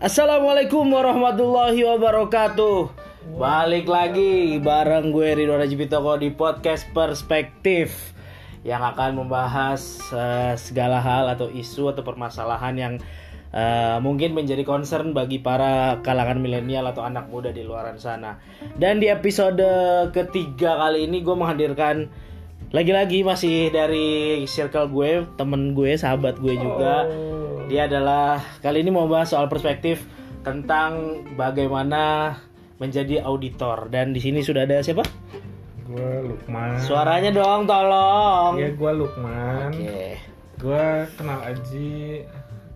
Assalamualaikum warahmatullahi wabarakatuh. Balik lagi bareng gue Ridwan Rajib di podcast Perspektif, yang akan membahas segala hal atau isu atau permasalahan yang mungkin menjadi concern bagi para kalangan milenial atau anak muda di luaran sana. Dan di episode ketiga kali ini gue menghadirkan lagi-lagi masih dari circle gue, temen gue, sahabat gue juga. Dia adalah, kali ini mau bahas soal perspektif tentang bagaimana menjadi auditor. Dan di sini sudah ada siapa? Gue Lukman. Suaranya dong, tolong. Ya, gue Lukman. Oke. Gue kenal Aji.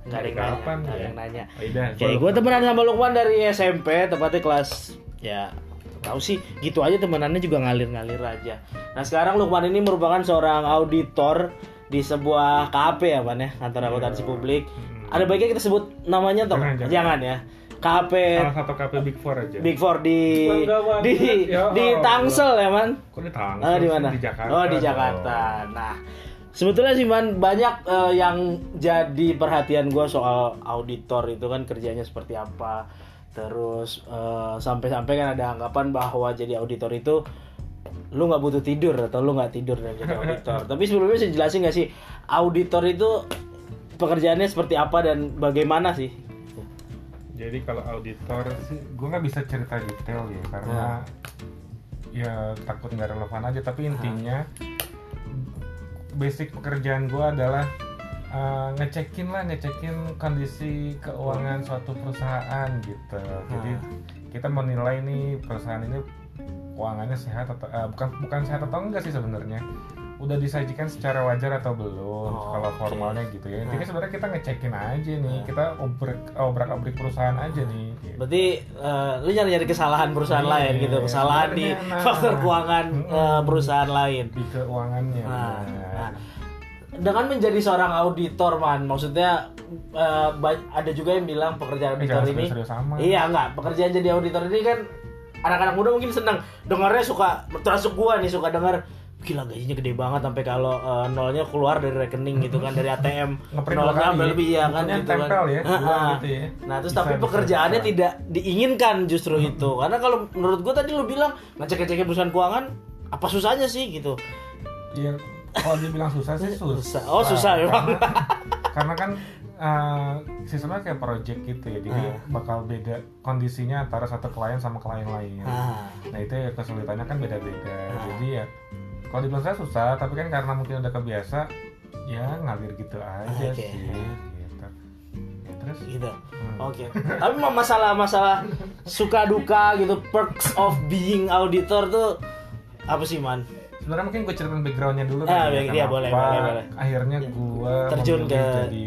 Gak ada yang nanya. Oke, gue temenan sama Lukman dari SMP, tepatnya kelas, ya tahu sih, gitu aja temenannya, juga ngalir-ngalir aja. Nah, sekarang Lukman ini merupakan seorang auditor di sebuah KAP ya, Pan ya, kantor akuntansi publik. Ada baiknya kita sebut namanya toh? Jangan ya. KAP. Salah satu KAP Big Four aja. Big Four di Tangsel ya, Man? Kok di Tangsel? Di mana? Di Jakarta. Oh, di Jakarta. Nah, sebetulnya sih, Man, banyak yang jadi perhatian gue soal auditor itu kan kerjanya seperti apa. Terus sampai-sampai kan ada anggapan bahwa jadi auditor itu lu nggak butuh tidur atau lu nggak tidur dan jadi auditor. Tapi sebelumnya bisa jelasin nggak sih auditor itu pekerjaannya seperti apa dan bagaimana sih? Jadi kalau auditor sih gue nggak bisa cerita detail ya, karena ya takut nggak relevan aja. Tapi intinya basic pekerjaan gue adalah ngecekin kondisi keuangan suatu perusahaan gitu. Jadi kita menilai nih perusahaan ini keuangannya sehat atau bukan sehat atau enggak sih sebenarnya. Udah disajikan secara wajar atau belum? Kalau formalnya gitu ya. Intinya sebenarnya kita ngecekin aja nih. Kita obrak-abrik perusahaan aja nih. Gitu. Berarti lu nyari kesalahan perusahaan lain gitu. Kesalahan di faktor keuangan perusahaan lain. Di keuangannya. Nah. Dengan menjadi seorang auditor, Man, maksudnya ada juga yang bilang pekerjaan auditor ini sama. Iya, enggak, pekerjaan jadi auditor ini kan anak-anak muda mungkin seneng dengarnya, suka termasuk gua nih suka dengar, gila gajinya gede banget sampai kalau nolnya keluar dari rekening gitu kan, dari ATM nolnya lebih ya kan gitu kan. Nah, terus bisa, tapi pekerjaannya bisa. Tidak diinginkan justru itu. Karena kalau menurut gua tadi lu bilang ngecek-ngecek perusahaan keuangan, apa susahnya sih gitu. Iya. Kalau dia bilang susah sih susah. Oh, susah memang. Karena kan sistemnya kayak project gitu ya. Jadi bakal beda kondisinya antara satu klien sama klien lain. Nah, itu ya kesulitannya kan beda-beda. Jadi ya kalau dibilang susah, tapi kan karena mungkin udah kebiasa ya ngalir gitu aja sih. Gitu. Ya, terus gitu. Oke. Tapi masalah suka duka gitu, perks of being auditor tuh apa sih, Man? Sebenarnya mungkin gue ceritain backgroundnya dulu. Iya, boleh. Akhirnya gue terjun ke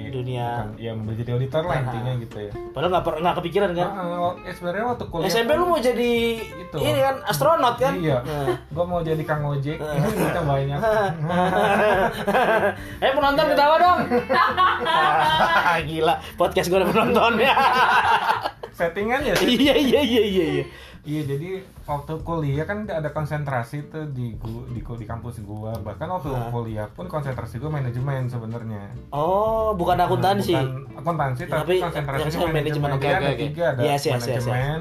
dunia. Ya, mau jadi auditor lah intinya gitu ya. Padahal nggak kepikiran kan? Sebenarnya waktu kuliah SMP lu mau jadi itu, ini kan astronot kan? Iya. Gue mau jadi Kang Ojek. Kita banyak. Penonton ketawa dong. Gila, podcast gue ada penontonnya. Settingan ya? Iya. Iya, jadi waktu kuliah kan ada konsentrasi tuh di kampus gua. Bahkan waktu kuliah pun konsentrasi gua manajemen sebenarnya. Oh, bukan akuntansi. Bukan akuntansi ya, tapi konsentrasinya manajemen. Ada manajemen,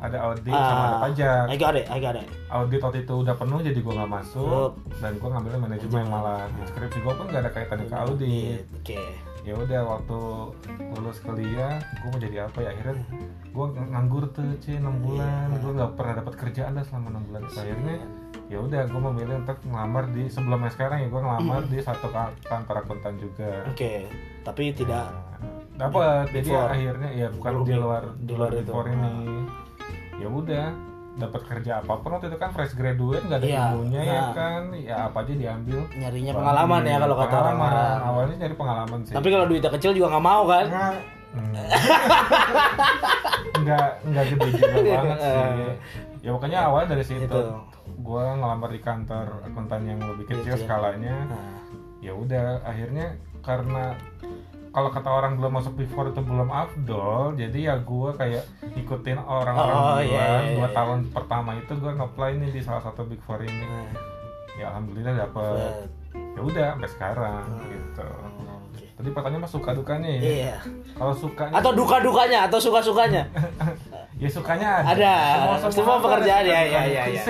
ada audit, sama ada pajak. I got it. Audit waktu itu udah penuh jadi gua enggak masuk dan gua ngambilnya manajemen malah. Skripsi gua pun enggak ada kaitannya ke audit. Oke. Ya udah, waktu lulus kuliah gue mau jadi apa ya, akhirnya gue nganggur tuh 6 bulan, gue nggak pernah dapat kerjaan dah selama 6 bulan. Akhirnya ya udah gue memilih untuk ngelamar di sebelumnya sekarang ya, gue ngelamar di satu kantor akuntan juga. Tapi tidak dapat, jadi akhirnya ya bukan di luar itu ini. Ya udah, dapat kerja apapun waktu itu kan fresh graduate, nggak ada ilmunya ya kan, ya apa aja diambil, nyarinya pengalaman ya kalau kata orang-orang. Awalnya nyari pengalaman sih, tapi kalau duitnya kecil juga nggak mau kan. nggak gede-gede banget sih ya, makanya awal dari situ gue ngelamar di kantor akuntan yang lebih kecil skalanya. Ya udah, akhirnya karena kalau kata orang belum masuk Big Four itu belum afdol, jadi ya gue kayak ikutin orang-orang dua tahun pertama itu gue nge-apply nih di salah satu Big Four ini. Ya alhamdulillah dapet. Ya udah sampai sekarang gitu. Tapi Jadi pertanyaan mas suka dukanya ya. Iya. Kalau sukanya atau duka-dukanya atau suka-sukanya. Ya sukanya ada. Semua pekerjaan ya, ya, ya, ya.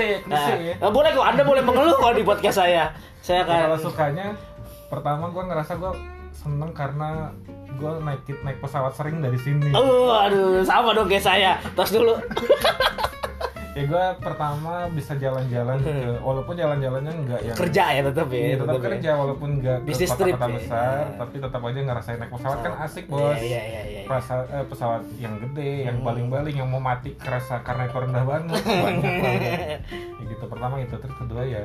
Nah, boleh kok, Anda boleh mengeluh kalau di podcast saya. Saya kan. Ya, kalau sukanya, pertama gue ngerasa gue seneng karena gue naik pesawat sering dari sini. Aduh, sama dong kayak saya. Tos dulu. Ya gue pertama bisa jalan-jalan ke, walaupun jalan-jalannya enggak yang kerja ya tetap ya. Iya, tetap kerja ya. Walaupun enggak ke kota-kota besar, ya. Tapi tetap aja ngerasain naik pesawat kan asik bos. Iya. Pesawat yang gede, yang baling-baling, yang mau mati kerasa karena itu rendah banget. Ya gitu, pertama itu. Terus kedua ya,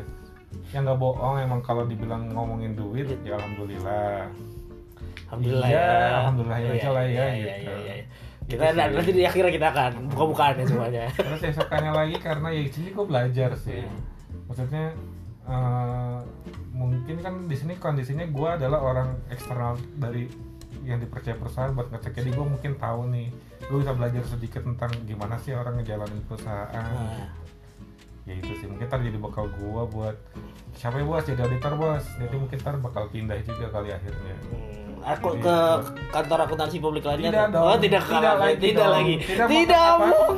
yang nggak bohong emang kalau dibilang ngomongin duit, ya alhamdulillah. Alhamdulillah ya, alhamdulillah ya aja lah ya gitu. Kita nanti di akhirnya kita akan buka-bukaan ya semuanya. Terus ya sukanya lagi karena ya di sini gue belajar sih. Maksudnya mungkin kan di sini kondisinya gue adalah orang eksternal dari yang dipercaya perusahaan buat ngecek. Jadi gue mungkin tahu nih, gue bisa belajar sedikit tentang gimana sih orang ngejalanin perusahaan. Ya itu sih, mungkin ntar jadi bakal gue buat siapa ya bos, jadi auditor bos. Jadi mungkin ntar bakal pindah juga kali akhirnya. Aku ke kantor akuntansi publik lainnya. Tidak dong. Oh, tidak mungkin.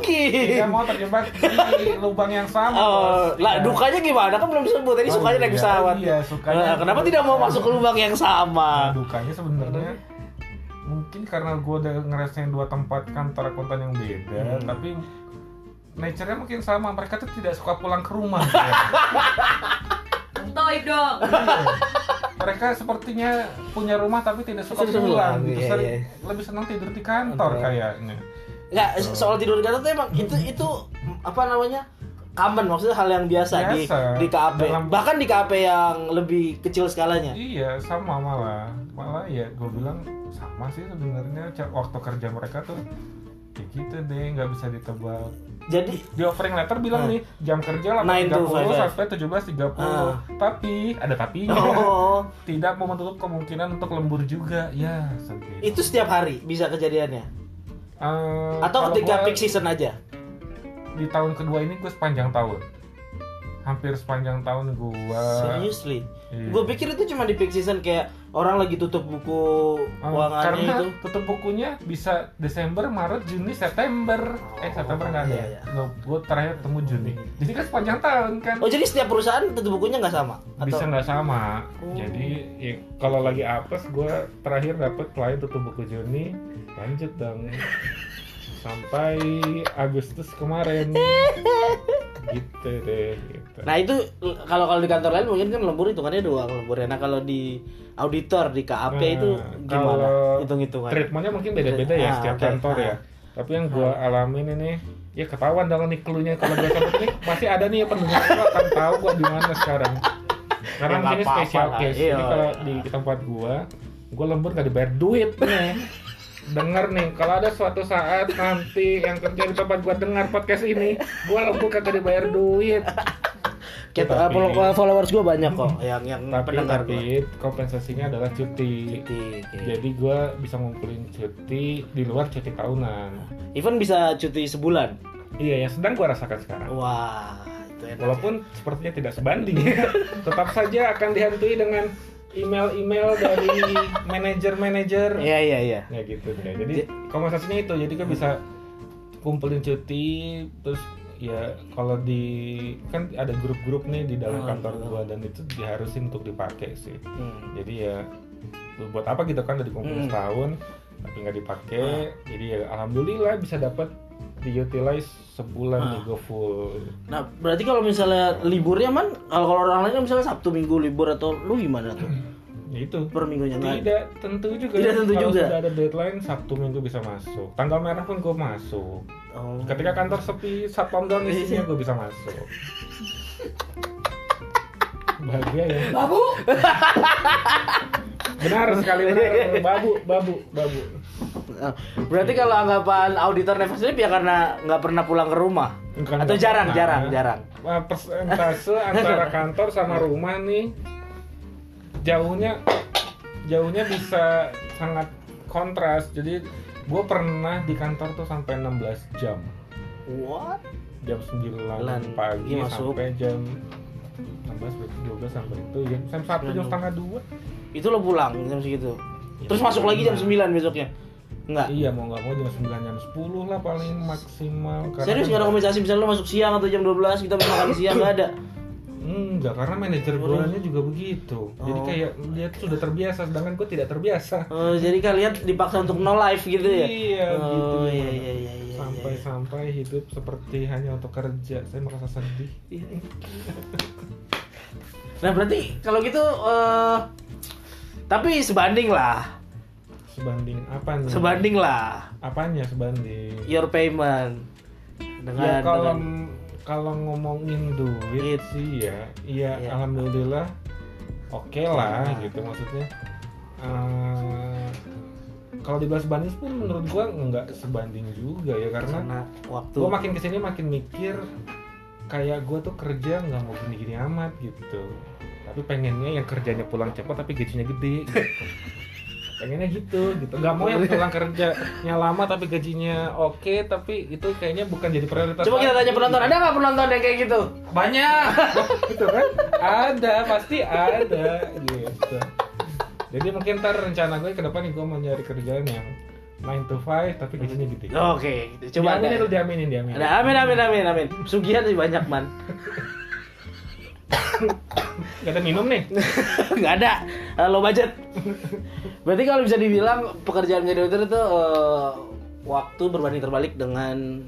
Tidak mau terjebak di lubang yang sama. Oh, lah dukanya gimana? Kan belum disebut. Tadi sukanya naik pesawat. Iya, sukanya. Nah, kenapa tidak mau masuk ke lubang yang sama? Nah, dukanya sebenarnya mungkin karena gue udah ngerasain dua tempat kantor akuntan yang beda, tapi nature-nya mungkin sama. Mereka tuh tidak suka pulang ke rumah. Toib dong. Mereka sepertinya punya rumah tapi tidak suka pulang gitu. Lebih senang tidur di kantor kayaknya. Enggak, soal tidur di kantor tuh emang itu apa namanya? Common, maksudnya hal yang biasa. di KAP. Bahkan di KAP yang lebih kecil skalanya. Iya, sama malah ya gue bilang sama sih sebenarnya waktu kerja mereka tuh. Ya gitu deh, nggak bisa ditebak. Jadi di offering letter bilang nih jam kerja 8.30 sampai 17.30, tapi ada tapinya. Tidak mau menutup kemungkinan untuk lembur juga, ya sedih. Itu setiap hari bisa kejadiannya? Atau ketika peak season aja? Di tahun kedua ini gue sepanjang tahun, hampir sepanjang tahun gue. Seriously? Iya. Gue pikir itu cuma di peak season kayak orang lagi tutup buku keuangannya itu. Karena tutup bukunya bisa Desember, Maret, Juni, September. September nggak ada. Iya. No, gue terakhir ketemu Juni. Jadi kan sepanjang tahun kan. Oh, jadi setiap perusahaan tutup bukunya nggak sama? Atau? Bisa nggak sama. Jadi ya, kalau lagi apes, gue terakhir dapet klien tutup buku Juni. Lanjut dong. Sampai Agustus kemarin. Gitu deh. Gitu. Nah itu kalau di kantor lain mungkin kan lembur hitungannya doang lemburnya. Nah kalau di auditor di KAP itu gimana hitung-hitungan? Treatmentnya mungkin beda-beda ya setiap kantor ya. Tapi yang gue alamin ini ya ketahuan dong nih cluenya kalau gue sebut nih masih ada nih ya pendengar gue akan tahu gue di mana sekarang. Karena ini special case. Jadi kalau di tempat gue lembur nggak dibayar duit nih. Dengar nih, kalau ada suatu saat nanti yang kerja di tempat gua dengar podcast ini, gua lembur kagak dibayar duit. Kita followers gua banyak kok yang pendengar gua. Tapi kompensasinya adalah cuti. Jadi gua bisa ngumpulin cuti di luar cuti tahunan. Even bisa cuti sebulan. Iya, yang sedang gua rasakan sekarang. Wah, itu enak. Walaupun sepertinya tidak sebanding. Tetap saja akan dihantui dengan email dari manajer. Iya. Ya gitu deh. Jadi kompensasinya itu. Jadi kan bisa kumpulin cuti terus ya kalau di kan ada grup-grup nih di dalam kantor gua dan itu diharusin untuk dipakai sih. Jadi ya buat apa gitu kan udah dikumpulin setahun tapi enggak dipakai. Jadi ya alhamdulillah bisa dapat diutilize sebulan nih full. Nah, berarti kalau misalnya liburnya man kalau orang lain misalnya Sabtu Minggu libur atau lu gimana tuh? Ya itu. Per minggunya tidak tentu juga. Tidak tentu kalau juga. Sudah ada deadline Sabtu Minggu bisa masuk. Tanggal merah pun gue masuk. Oh. Ketika kantor sepi satpam doang isinya gue bisa masuk. Bahagia ya. Babu. Benar sekali. Babu. Berarti kalau anggapan auditor never sleep ya karena nggak pernah pulang ke rumah bukan atau jarang. Persentase antara kantor sama rumah nih jauhnya bisa sangat kontras. Jadi gue pernah di kantor tuh sampai 16 jam. What? Jam 9 pagi sampai jam 12 sampai itu jam 1 jam setengah 2. Itu lo pulang jam segitu? Terus masuk lagi jam 9 besoknya. Enggak. Iya, mau enggak mau jam 9 jam 10 lah paling maksimal. Serius enggak ada kompensasi misalnya lo masuk siang atau jam 12 kita makan siang enggak ada. Enggak, karena manajer bulannya juga begitu. Jadi kayak dia tuh sudah terbiasa, sedangkan gue tidak terbiasa. Oh, jadi kalian dipaksa untuk no life gitu ya? Iya, oh, gitu. Iya. Sampai-sampai hidup seperti hanya untuk kerja, saya merasa sedih. Nah berarti kalau gitu, tapi sebanding lah. Sebanding apa nih? Sebanding lah. Apanya sebanding? Your payment. Dengan ya, kalau ngomongin duit sih ya alhamdulillah oke lah gitu maksudnya. Kalau dibilang sebanding pun menurut gua nggak sebanding juga ya karena waktu gua makin kesini makin mikir kayak gua tuh kerja nggak mau gini-gini amat gitu. Tapi pengennya yang kerjanya pulang cepat tapi gajinya gede. Gitu. Pengennya gitu nggak mau yang pulang kerjanya lama tapi gajinya oke, tapi itu kayaknya bukan jadi prioritas. Coba kita tanya penonton, ada nggak penonton yang kayak gitu? Banyak gitu kan, ada, pasti ada gitu. Jadi mungkin ntar rencana gue ke depan gue mau nyari kerjaan yang 9 to 5 tapi gajinya gitu. Oke, coba diaminin tuh, diaminin amin. Sugihan sih banyak man. Gak ada minum nih? Gak ada, low budget. Berarti kalau bisa dibilang pekerjaan menjadi dokter itu waktu berbanding terbalik dengan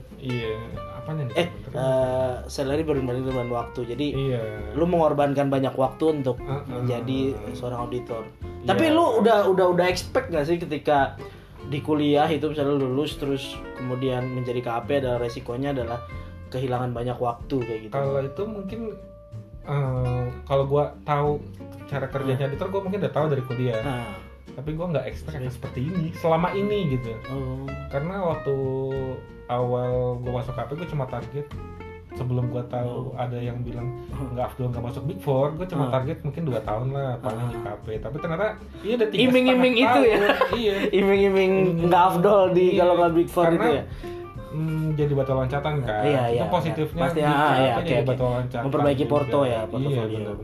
salary berbanding dengan waktu. Jadi lu mengorbankan banyak waktu untuk menjadi seorang auditor. Tapi lu udah expect gak sih ketika di kuliah itu misalnya lulus terus kemudian menjadi KAP adalah resikonya adalah kehilangan banyak waktu kayak gitu? Kalau itu mungkin kalau gue tahu cara kerjanya editor, gue mungkin udah tahu dari kuliah. Tapi gue nggak expect seperti ini, selama ini gitu. Karena waktu awal gue masuk KAP, gue cuma target sebelum gue tahu ada yang bilang nggak Abdul nggak masuk Big Four, gue cuma target mungkin 2 tahun lah paling di KAP. Tapi ternyata iya udah 3,5 tahun. Iming-iming itu ya. Iya. Iming-iming nggak Abdul di kalau nggak Big Four karena, itu ya. Jadi batu loncatan kan, itu positifnya pasti, jadi batu loncatan memperbaiki porto juga. Benar-benar.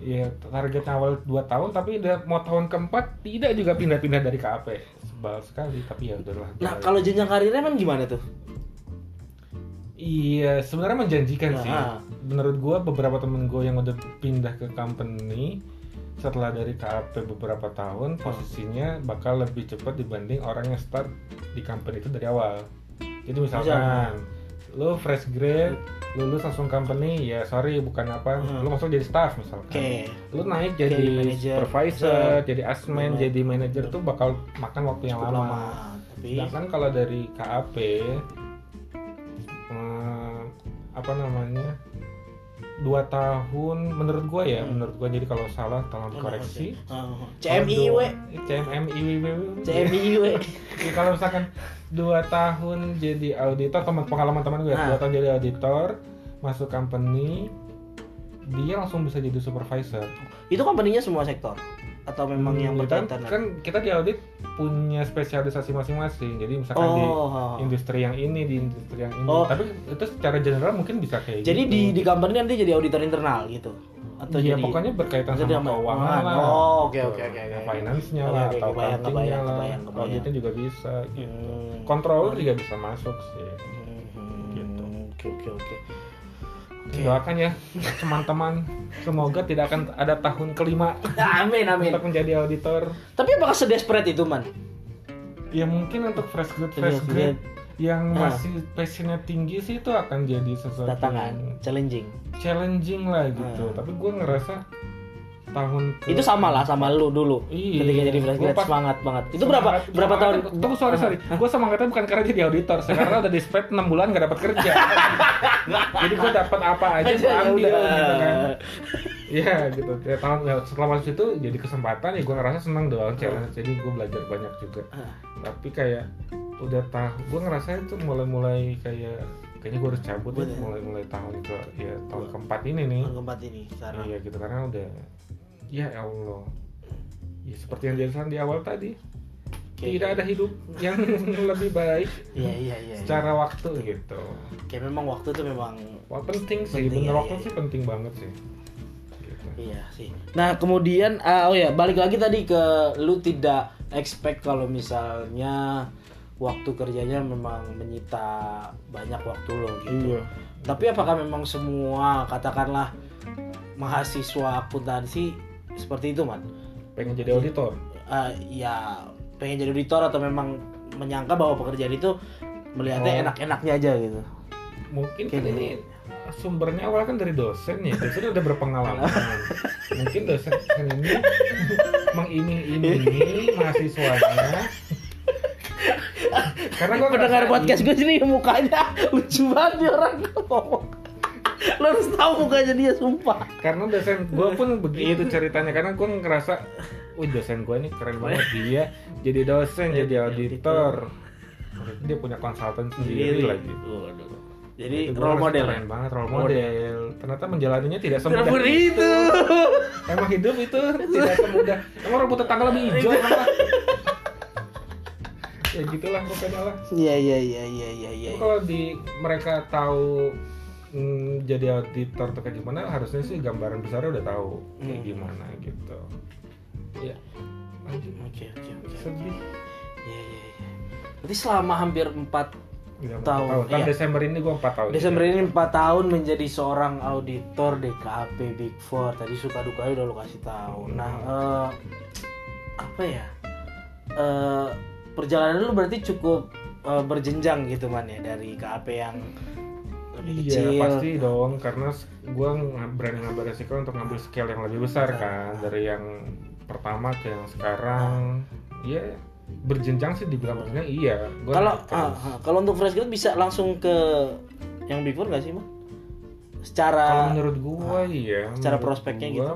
Iya, targetnya awal 2 tahun tapi udah mau tahun keempat tidak juga pindah-pindah dari KAP, sebal sekali tapi ya udahlah. Nah kalau jenjang karirnya emang gimana tuh? Iya sebenarnya menjanjikan sih, menurut gue beberapa temen gue yang udah pindah ke company setelah dari KAP beberapa tahun posisinya bakal lebih cepat dibanding orang yang start di company itu dari awal. Jadi misalkan lu fresh grade, lulus langsung company, ya sorry bukan apa, lu langsung jadi staff misalkan. Lu naik jadi supervisor, jadi admin, jadi manager tuh bakal makan waktu yang lama. Sedangkan kalau dari KAP dua tahun menurut gua jadi kalau salah tolong dikoreksi. CMIW ya, kalau misalkan 2 tahun jadi auditor, pengalaman teman gue 2 tahun jadi auditor masuk company dia langsung bisa jadi supervisor. Itu company-nya semua sektor atau memang yang berkaitan? Kan kita di audit punya spesialisasi masing-masing. Jadi misalkan di industri yang ini, di industri yang ini. Tapi itu secara general mungkin bisa kayak jadi gitu. Jadi di company nanti jadi auditor internal gitu. Atau ya, jadi pokoknya berkaitan sama keuangan lah. Oke. Finance-nya lah atau accounting-nya lah. Auditnya juga bisa gitu. Controller juga bisa masuk sih. Gitu. Oke. Doakan ya teman-teman, semoga tidak akan ada tahun kelima. Amin. Untuk menjadi auditor. Tapi apakah sedesperate itu man? Ya mungkin untuk fresh grade yang masih passionnya tinggi sih itu akan jadi sesuatu tantangan, challenging lah gitu. Tapi gue ngerasa itu sama lah sama lu dulu ketika jadi fresh grade semangat banget. Itu berapa tahun? Tunggu sorry. Gue semangatnya bukan karena jadi auditor, karena udah disepet 6 bulan gak dapat kerja. Jadi gue dapat apa aja gue ambil gitu kan. Iya gitu. Ya, setelah masuk itu jadi kesempatan ya gue ngerasa senang doang challenge. Jadi gue belajar banyak juga. Tapi kayak udah tahu gue ngerasa itu mulai kayak kayaknya gue harus cabut nih mulai tahun itu ya tahun keempat ini nih. Tahun keempat ini sekarang. Iya gitu karena udah ya Allah. Ya seperti yang dijelaskan di awal tadi. Tidak ada hidup yang lebih baik. Iya. Secara waktu gitu. Kayak memang waktu itu memang penting sih. Waktu sih penting banget sih. Gitu. Iya sih. Nah, kemudian balik lagi tadi ke lu tidak expect kalau misalnya waktu kerjanya memang menyita banyak waktu lo gitu. Iya. Tapi apakah memang semua katakanlah mahasiswa akuntansi seperti itu, Man? Pengen jadi auditor? Ya pengen jadi auditor, atau memang menyangka bahwa pekerjaan itu melihatnya enak-enaknya aja gitu. Mungkin kan ini sumbernya awal kan dari dosen ya, dosen udah berpengalaman. Mungkin dosen ini mengiming-imingi mahasiswanya. Karena gue pendengar podcast gue sini mukanya lucu banget orang ngomong. Lo harus tahu mukanya dia, sumpah. Karena dosen gue pun begitu ceritanya, karena gue ngerasa, wih dosen gue nih keren banget, dia jadi dosen, jadi auditor, dia punya konsultan sendiri lagi. Jadi role model keren banget, role model. Ternyata menjalaninya tidak semudah itu. Emang hidup itu tidak semudah. Emang rumput tetangga lebih hijau. Ya gitulah pokoknya lah. Iya. Kalau di mereka tahu jadi auditor atau kayak gimana, harusnya sih gambaran besarnya udah tahu kayak gimana gitu. Ya. Oke. Sedih. Iya. Berarti selama hampir 4 tahun. Tahun Desember ini gue 4 tahun. Desember ini 4 tahun menjadi seorang auditor KAP Big Four. Tadi suka dukanya udah lo kasih tahu. Nah, apa ya? Perjalanan lu berarti cukup berjenjang gitu, Man, ya, dari KAP yang lebih kecil. Iya pasti dong, karena gue berani ngambil resiko untuk ngambil scale yang lebih besar kan, dari yang pertama ke yang sekarang. Iya berjenjang sih dibilang maksudnya iya. Kalau untuk fresh grad bisa langsung ke yang Big Four nggak sih, Man? Secara kalau menurut gue iya. Secara prospeknya gua, gitu.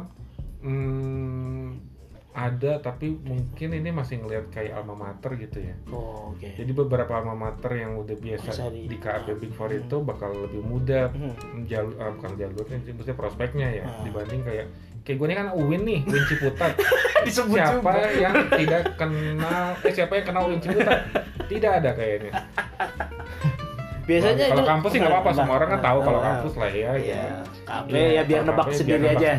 Ada, tapi mungkin ini masih ngelihat kayak alma mater gitu ya. Oh, oke. Jadi beberapa alma mater yang udah biasa di KAP Big Four itu bakal lebih mudah bukan jalurnya, maksudnya prospeknya ya, dibanding kayak gue ini kan UIN nih, UIN Ciputat. Siapa yang tidak kenal? Siapa yang kenal UIN Ciputat? Tidak ada kayaknya. Biasanya kalau kampus sih nggak apa-apa, semua orang kan tahu kalau kampus lah ya. Iya. KAP ya biar nebak sendiri aja.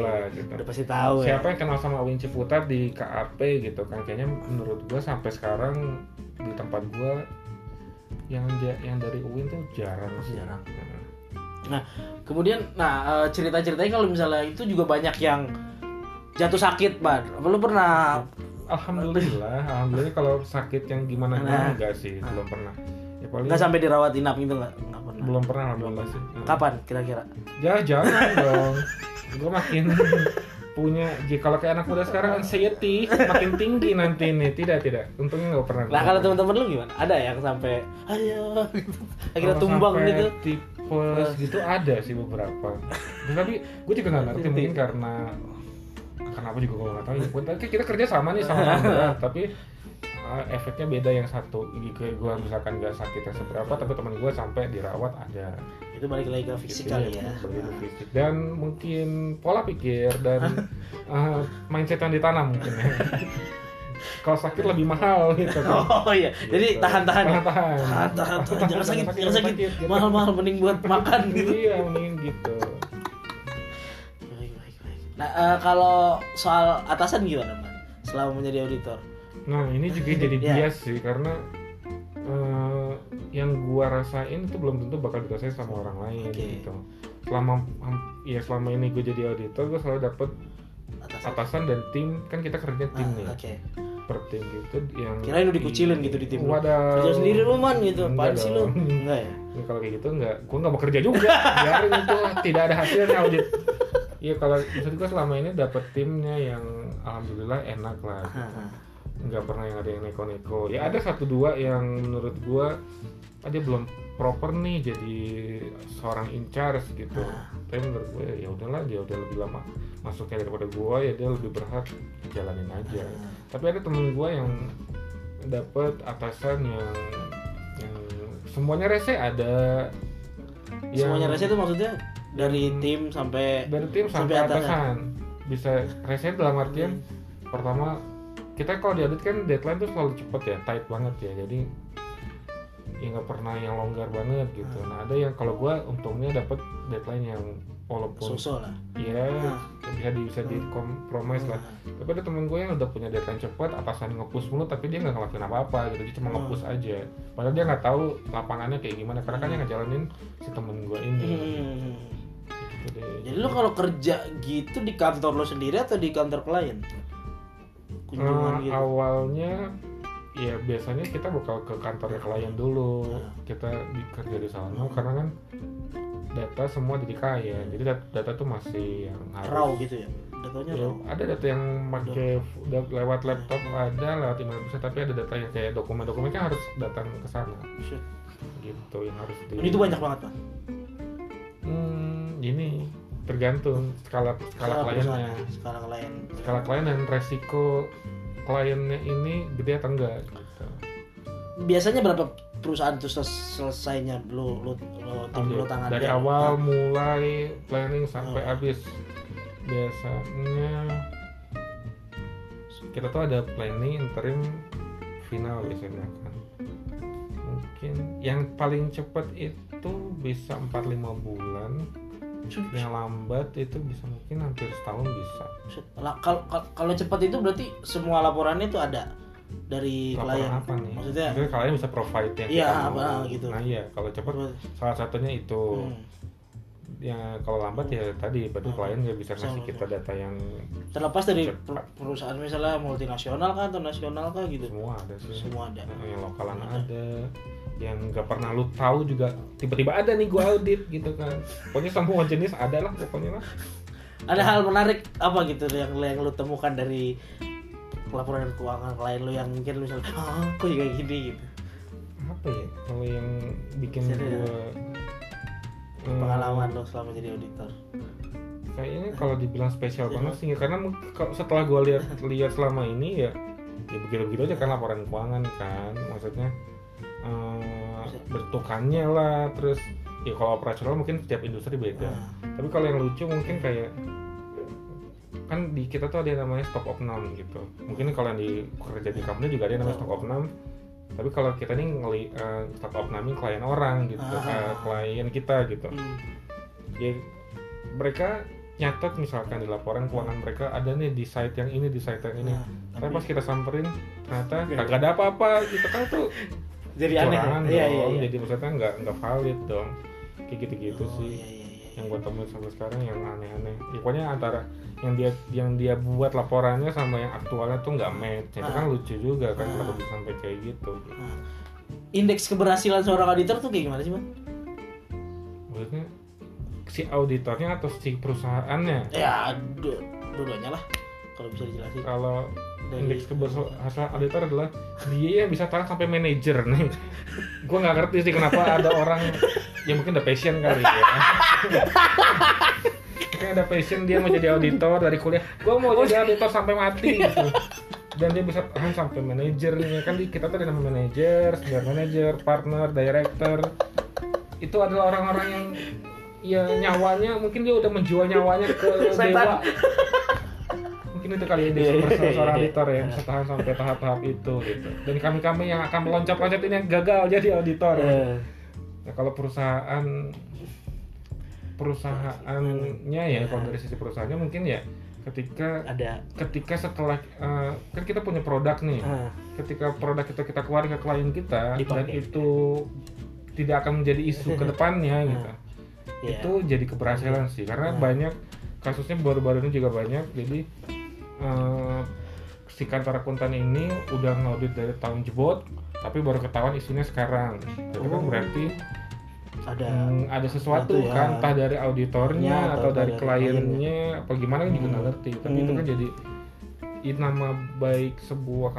Lah gitu. Udah pasti tahu. Siapa yang kenal sama UIN Ciputat di KAP gitu kan? Kayaknya menurut gue sampai sekarang di tempat gue yang dari UIN tuh jarang. Nah, kemudian cerita-ceritanya kalau misalnya itu juga banyak yang jatuh sakit, Bang. Lu pernah? Alhamdulillah kalau sakit yang gimana-gimana enggak sih, belum pernah. Nggak sampai dirawat inap gitu nggak pernah. Belum pernah alhamdulillah sih. Kapan kira-kira? Jangan dong. Gue makin punya. Kalau kayak anak muda sekarang anxiety makin tinggi nanti nih. Tidak. Untungnya nggak pernah. Nah kalau teman-teman lu gimana? Ada yang sampai ayo gitu. Akhirnya tumbang gitu. Tipes gitu ada sih beberapa. Tapi gue juga nggak ngerti mungkin karena apa juga gue nggak tahu. Tapi kita kerja sama nih sama-sama. Tapi efeknya beda, yang satu gue misalkan gak sakitnya seberapa, tapi teman gue sampai dirawat ada. Itu balik lagi ke fisik kali ya. Fisik. Dan mungkin pola pikir dan mindset yang ditanam mungkin. Ya. Kalau sakit lebih mahal gitu kan. Oh iya, jadi tahan. Jangan sakit. Gitu. Mahal mending buat makan gitu. Iya, mending gitu. Baik. Nah, kalau soal atasan gimana, Man? Selama menjadi auditor? Nah ini juga jadi bias sih, karena yang gua rasain itu belum tentu bakal dirasain sama orang lain gitu. Selama ini gua jadi auditor, gua selalu dapet atasan dan tim, kan kita kerja tim nih. Per tim gitu yang kirain lu dikucilin gitu di tim. Wadah. Kerja sendiri lu, Man, gitu. Apaan sih lu? Enggak ya. Ya kalau kayak gitu gua enggak bekerja juga. Biarin itu tidak ada hasilnya audit. Iya kalau maksud gua selama ini dapet timnya yang alhamdulillah enak lah. Gitu. Nggak pernah yang ada yang neko-neko. Ya ada 1-2 yang menurut gue dia belum proper nih jadi seorang in charge gitu. Tapi menurut gue ya udahlah, dia udah lebih lama masuknya daripada gue, ya dia lebih berhak jalanin aja. Tapi ada temen gue yang dapet atasan yang semuanya rese ada. Semuanya rese itu maksudnya dari tim sampai atasan. Bisa rese dalam artian pertama, kita kalau diaudit kan deadline tuh selalu cepet ya, tight banget ya, jadi ya nggak pernah yang longgar banget gitu. Nah ada yang kalau gue untungnya dapet deadline yang walaupun sosok lah ya bisa dikompromis lah. Tapi ada temen gue yang udah punya deadline cepat, atasan nge-push mulu tapi dia nggak ngelakuin apa-apa gitu, dia cuma nge-push aja padahal dia nggak tahu lapangannya kayak gimana karena kan yang ngejalanin si temen gue ini gitu deh. Jadi lo kalau kerja gitu di kantor lo sendiri atau di kantor klien kunjungan gitu? Awalnya ya biasanya kita bakal ke kantornya klien dulu, kita kerja di sana karena kan data semua jadi kaya, jadi data tuh masih yang harus raw gitu ya, datanya raw. Ada data yang pakai lewat laptop, ada lewat email bisa, tapi ada data yang kayak dokumen-dokumen kan harus datang ke sana gitu yang harus di... Itu banyak banget Pak? Ini tergantung skala kliennya, skala klien dan resiko kliennya ini gede atau enggak gitu. Biasanya berapa perusahaan itu selesainya lo tim lo tangan dari awal mulai planning sampai habis? Biasanya kita tuh ada planning, interim, final biasanya kan. Mungkin yang paling cepat itu bisa 4-5 bulan. Yang lambat itu bisa mungkin hampir setahun bisa. Kalau cepat itu berarti semua laporannya itu ada dari klien. Apa nih? Maksudnya klien bisa provide yang kita mau gitu. Nah iya, kalau cepat salah satunya itu. Ya kalau lambat ya tadi berarti klien nggak bisa ngasih kita data yang terlepas dari perusahaan misalnya multinasional kan atau nasional kan gitu. Semua ada sih. Semua ada. Nah, yang lokalan ada. Yang nggak pernah lu tahu juga tiba-tiba ada nih gua audit gitu kan. Pokoknya semua jenis ada lah pokoknya lah. Ada hal menarik apa gitu yang lu temukan dari laporan keuangan klien lu yang mungkin lu misalnya kok kayak gini gitu? Apa ya kalau yang bikin gua pengalaman lo selama jadi auditor? Kayaknya kalau dibilang spesial banget sih karena setelah gua lihat selama ini ya begitu-begitu aja kan laporan keuangan kan, maksudnya bentukannya lah, terus ya kalau operasional mungkin setiap industri beda. Tapi kalau yang lucu mungkin kayak kan di kita tuh ada yang namanya stock opnam gitu. Mungkin kalau yang di kerja di company juga ada yang namanya stock opnam. Tapi kalau kita nih stock opnamin klien orang gitu, klien kita gitu. Ya mereka nyatet misalkan di laporan keuangan mereka ada nih di site yang ini, di site yang ini. Tapi pas kita samperin ternyata kagak ada apa-apa gitu kan tuh. Jadi aneh dong, iya. Jadi maksudnya nggak valid dong, kayak gitu-gitu iya. Yang gue temuin sampai sekarang yang aneh-aneh. Ya, pokoknya antara yang dia buat laporannya sama yang aktualnya tuh nggak match. Jadi kan lucu juga kan kalau bisa sampai kayak gitu. Indeks keberhasilan seorang auditor tuh kayak gimana sih, Bang? Maksudnya si auditornya atau si perusahaannya? Ya, dua-duanya lah kalau bisa dijelasin. Kalau indeks keberhasilan auditor adalah dia yang bisa tahan sampai manajer nih. Gue nggak ngerti sih kenapa ada orang yang mungkin ada passion kali ya. Kayak ada passion dia mau jadi auditor dari kuliah. Gue mau jadi auditor sampai mati gitu. Dan dia bisa tahan sampai manajer nih kan, kita tuh ada nama manajer, senior manajer, partner, director. Itu adalah orang-orang yang ya nyawanya mungkin dia udah menjual nyawanya ke dewa. Mungkin itu kali ya seorang auditor yang bisa tahan sampai tahap-tahap itu gitu. Dan kami-kami yang akan meloncat-loncat ini yang gagal jadi auditor. Nah, kalau perusahaannya ya kalau dari sisi perusahaannya mungkin ya ketika setelah kan kita punya produk nih. Ketika produk kita keluarin ke klien kita dan itu tidak akan menjadi isu ke depannya gitu. Itu jadi keberhasilan sih karena banyak kasusnya baru-baru ini juga banyak. Jadi si kantor akuntan ini udah ngaudit dari tahun jebot tapi baru ketahuan isunya sekarang. Jadi kan berarti ada sesuatu ya, kan entah dari auditornya atau dari kliennya apa gimana kan juga nggak ngerti. Tapi itu kan jadi nama baik sebuah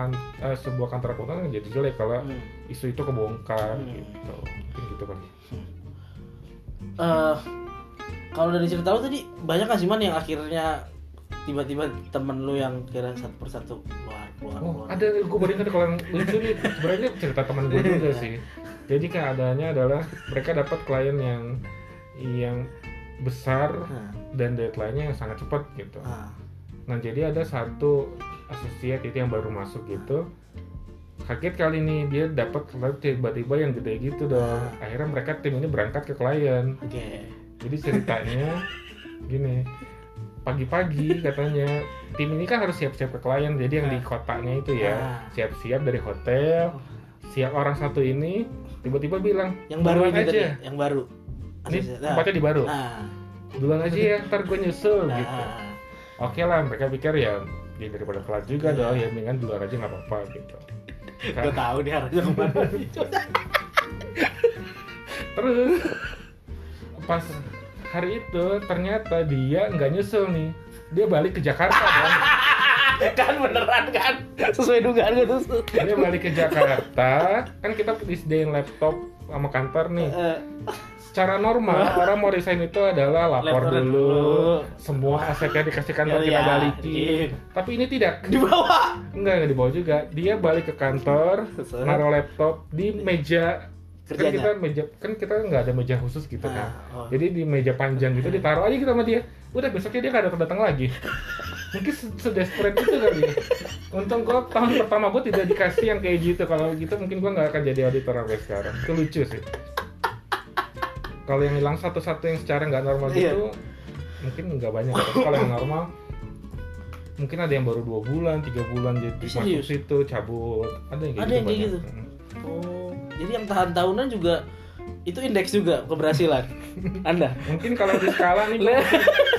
kantor akuntan kan jadi jelek kalau isu itu kebongkar gitu. Mungkin gitu kan. Kalau dari cerita lo tadi banyak kan sih Man yang akhirnya tiba-tiba temen lu yang kira satu persatu keluar. Ada gue baru ingat kalau yang lucu nih sebenarnya ini cerita teman gue juga sih. Jadi keadaannya adalah mereka dapat klien yang besar dan deadline-nya yang sangat cepat gitu. Nah jadi ada satu asosiat itu yang baru masuk gitu. Kaget kali ini dia dapat tiba-tiba yang gede gitu dong. Akhirnya mereka tim ini berangkat ke klien. Jadi ceritanya gini, pagi-pagi katanya tim ini kan harus siap-siap ke klien, jadi yang di kotanya itu ya siap-siap dari hotel. Siap orang satu ini tiba-tiba bilang yang baru aja tadi, yang baru ini tempatnya di baru duluan aja ya, ntar gue nyusul gitu. Oke lah, mereka pikir ya dia daripada kelas juga dong, ya mendingan duluan aja nggak apa-apa gitu. Gue tahu dia harusnya kemana. Terus pas hari itu ternyata dia nggak nyusul nih, dia balik ke Jakarta kan. Kan beneran kan, sesuai dugaan gue tuh. Dia balik ke Jakarta, kan kita disediain laptop sama kantor nih. Secara normal orang mau resign itu adalah lapor dulu, semua asetnya dikasih kantor kita balikin. Tapi ini tidak. Dibawa? Enggak dibawa juga. Dia balik ke kantor, naruh laptop di meja. Kerjanya. Kan kita meja, kan kita nggak ada meja khusus gitu kan, jadi di meja panjang gitu ditaruh aja kita sama dia. Udah besoknya dia nggak ada datang lagi. Mungkin sedesperate itu kali ya. Untung gue tahun pertama gue tidak dikasih yang kayak gitu. Kalau gitu mungkin gue nggak akan jadi auditor sampai sekarang. Itu lucu sih. Kalau yang hilang satu-satu yang secara nggak normal gitu, mungkin nggak banyak. Kalau yang normal, mungkin ada yang baru 2 bulan, 3 bulan jadi masuk situ cabut. Ada yang kayak gitu. Jadi yang tahan tahunan juga itu indeks juga keberhasilan Anda. Mungkin kalau di skala nih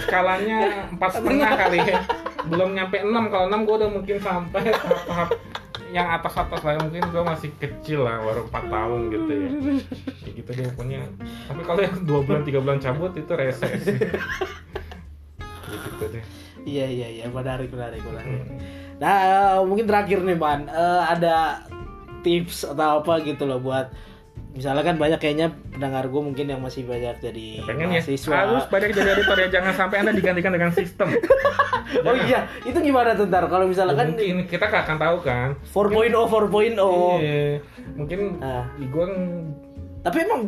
skalanya 4,5 kali ya. Belum nyampe 6. Kalau 6 gue udah mungkin sampai tahap yang atas-atas lah. Mungkin gue masih kecil lah, baru 4 tahun gitu ya. Kayak gitu dia punya. Tapi kalau yang 2 bulan 3 bulan cabut itu reses. Gitu deh. Iya, menarik. Nah, mungkin terakhir nih, Man. Ada tips atau apa gitu loh buat misalnya kan banyak kayaknya pendengar gue mungkin yang masih banyak jadi mahasiswa. Harus banyak jadi auditor ya, jangan sampai Anda digantikan dengan sistem. Oh iya, itu gimana tuh ntar kalau misalnya kan mungkin kita gak akan tahu kan 4.0. Iya, mungkin gue tapi emang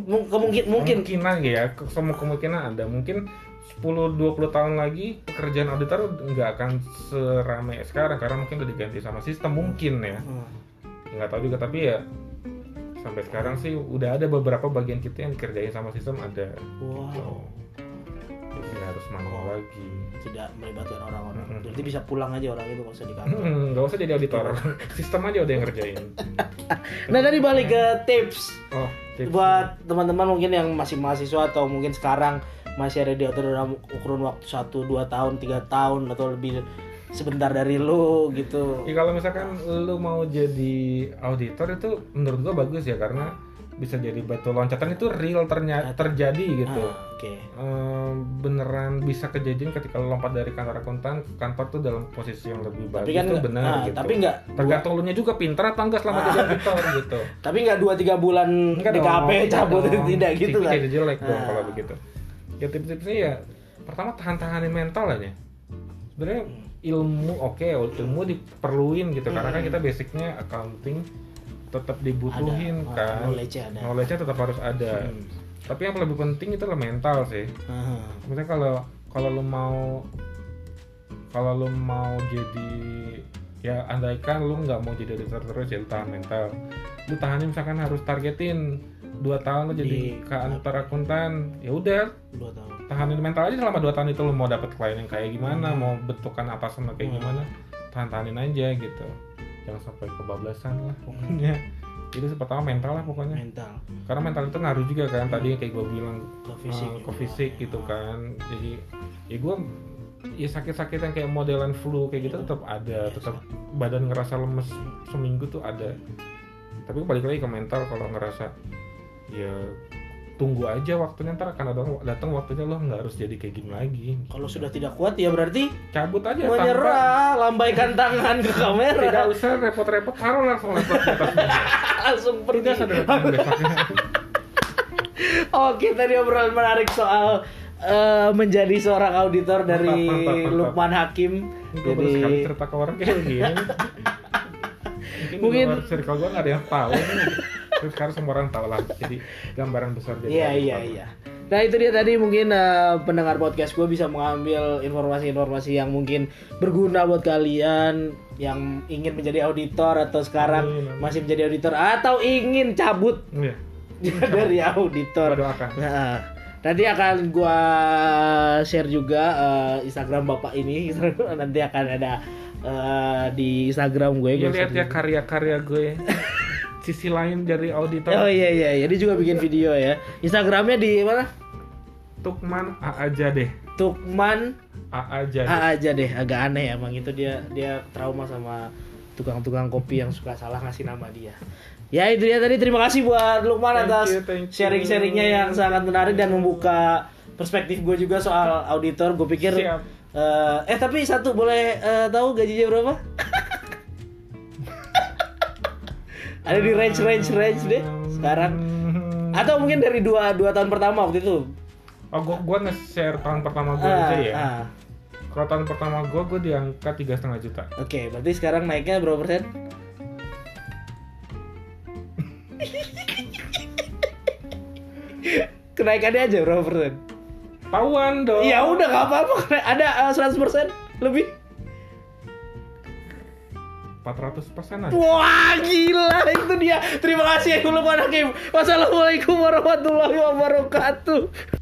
kemungkinan ya, semua kemungkinan ada. Mungkin 10-20 tahun lagi pekerjaan auditor nggak akan seramai sekarang karena mungkin udah diganti sama sistem mungkin ya. Nggak tahu juga, tapi ya sampai sekarang sih udah ada beberapa bagian kita yang dikerjain sama sistem ada. Jadi harus manual lagi, tidak melibatkan orang-orang. Jadi bisa pulang aja orang itu, nggak usah di kantor, nggak usah jadi auditor. Sistem aja udah yang ngerjain. Nah, tadi balik ke tips buat teman-teman mungkin yang masih mahasiswa atau mungkin sekarang masih ada di auditor dalam ukuran waktu 1-2 tahun 3 tahun atau lebih sebentar dari lu gitu. Ya kalau misalkan lu mau jadi auditor itu menurut gua bagus ya, karena bisa jadi batu loncatan itu real terjadi gitu. Beneran bisa kejadian ketika lu lompat dari kantor akuntan ke kantor tuh dalam posisi yang lebih bagus. Tapi kan itu benar gitu. Tapi enggak tergantung lu nya juga pintar atau enggak selama jadi auditor gitu. Tapi enggak 2-3 bulan di KAP cabut tidak gitu kan. Jadi jelek dong kalau begitu. Ya tips-tipsnya ya pertama tahan-tahanin mental aja. Sebenarnya ilmu ilmu diperluin gitu, karena kan kita basicnya accounting tetap dibutuhin ada. Knowledge-nya tetap harus ada. Tapi yang lebih penting itu lah mental sih. Misalnya kalau lu mau jadi ya, andaikan lu nggak mau jadi editor terus, jadi tahan mental. Lu tahanin misalkan harus targetin 2 tahun lu jadi kantor akuntan, ya udah 2 tahun. Tahanin mental aja selama 2 tahun itu lu mau dapet klien yang kayak gimana, mau bentukan apa sama kayak gimana, tahan-tahanin aja gitu. Jangan sampai kebablasan lah pokoknya. Itu pertama mental lah pokoknya. Mental. Karena mental itu ngaruh juga kan, tadi kayak gue bilang ke fisik gitu kan. Jadi ya sakit-sakitan kayak modelan flu kayak gitu tetap ada, tetap badan ngerasa lemes seminggu tuh ada. Tapi balik lagi ke mental, kalau ngerasa ya tunggu aja waktunya, ntar akan datang waktunya, lo nggak harus jadi kayak gini lagi. Kalau sudah tidak kuat ya berarti cabut aja, menyerah, lambaikan tangan ke kamera. Tidak usah repot-repot, taruh langsung ke atasnya. Langsung pergi. Oke, tadi obrolan menarik soal menjadi seorang auditor dari mantap. Lukman Hakim. Gue baru sekali cerita ke orang kayak gini. Mungkin circle gue nggak ada yang tahu. Terus sekarang semua orang tahu lah, jadi gambaran besar. Iya. Nah itu dia tadi mungkin pendengar podcast gue bisa mengambil informasi-informasi yang mungkin berguna buat kalian yang ingin menjadi auditor atau sekarang masih menjadi auditor atau ingin cabut dari auditor. Berdoakan. Nah, Nanti akan gua share juga Instagram bapak ini. Nanti akan ada di Instagram gue. Gue lihat ya karya-karya gue. Sisi lain dari auditor. Oh iya, dia juga bikin video ya. Instagramnya di mana? Tukman A aja deh. Tukman A aja deh. Agak aneh emang itu, dia trauma sama tukang-tukang kopi yang suka salah ngasih nama dia. Ya itu dia tadi, terima kasih buat Lukman atas sharing-sharingnya yang sangat menarik dan membuka perspektif gue juga soal auditor. Gue pikir tapi satu boleh tahu gajinya berapa? Ada di range deh sekarang, atau mungkin dari 2 tahun pertama waktu itu. Oh gue nge-share tahun pertama gue aja ya. Kalau tahun pertama gue di angka 3,5 juta. Oke, berarti sekarang naiknya berapa persen? Kenaikannya aja berapa persen? Tauan dong. Ya udah gak apa-apa, ada 100% lebih. 400% aja. Wah gila, itu dia. Terima kasih Lukman Hakim. Wassalamualaikum warahmatullahi wabarakatuh.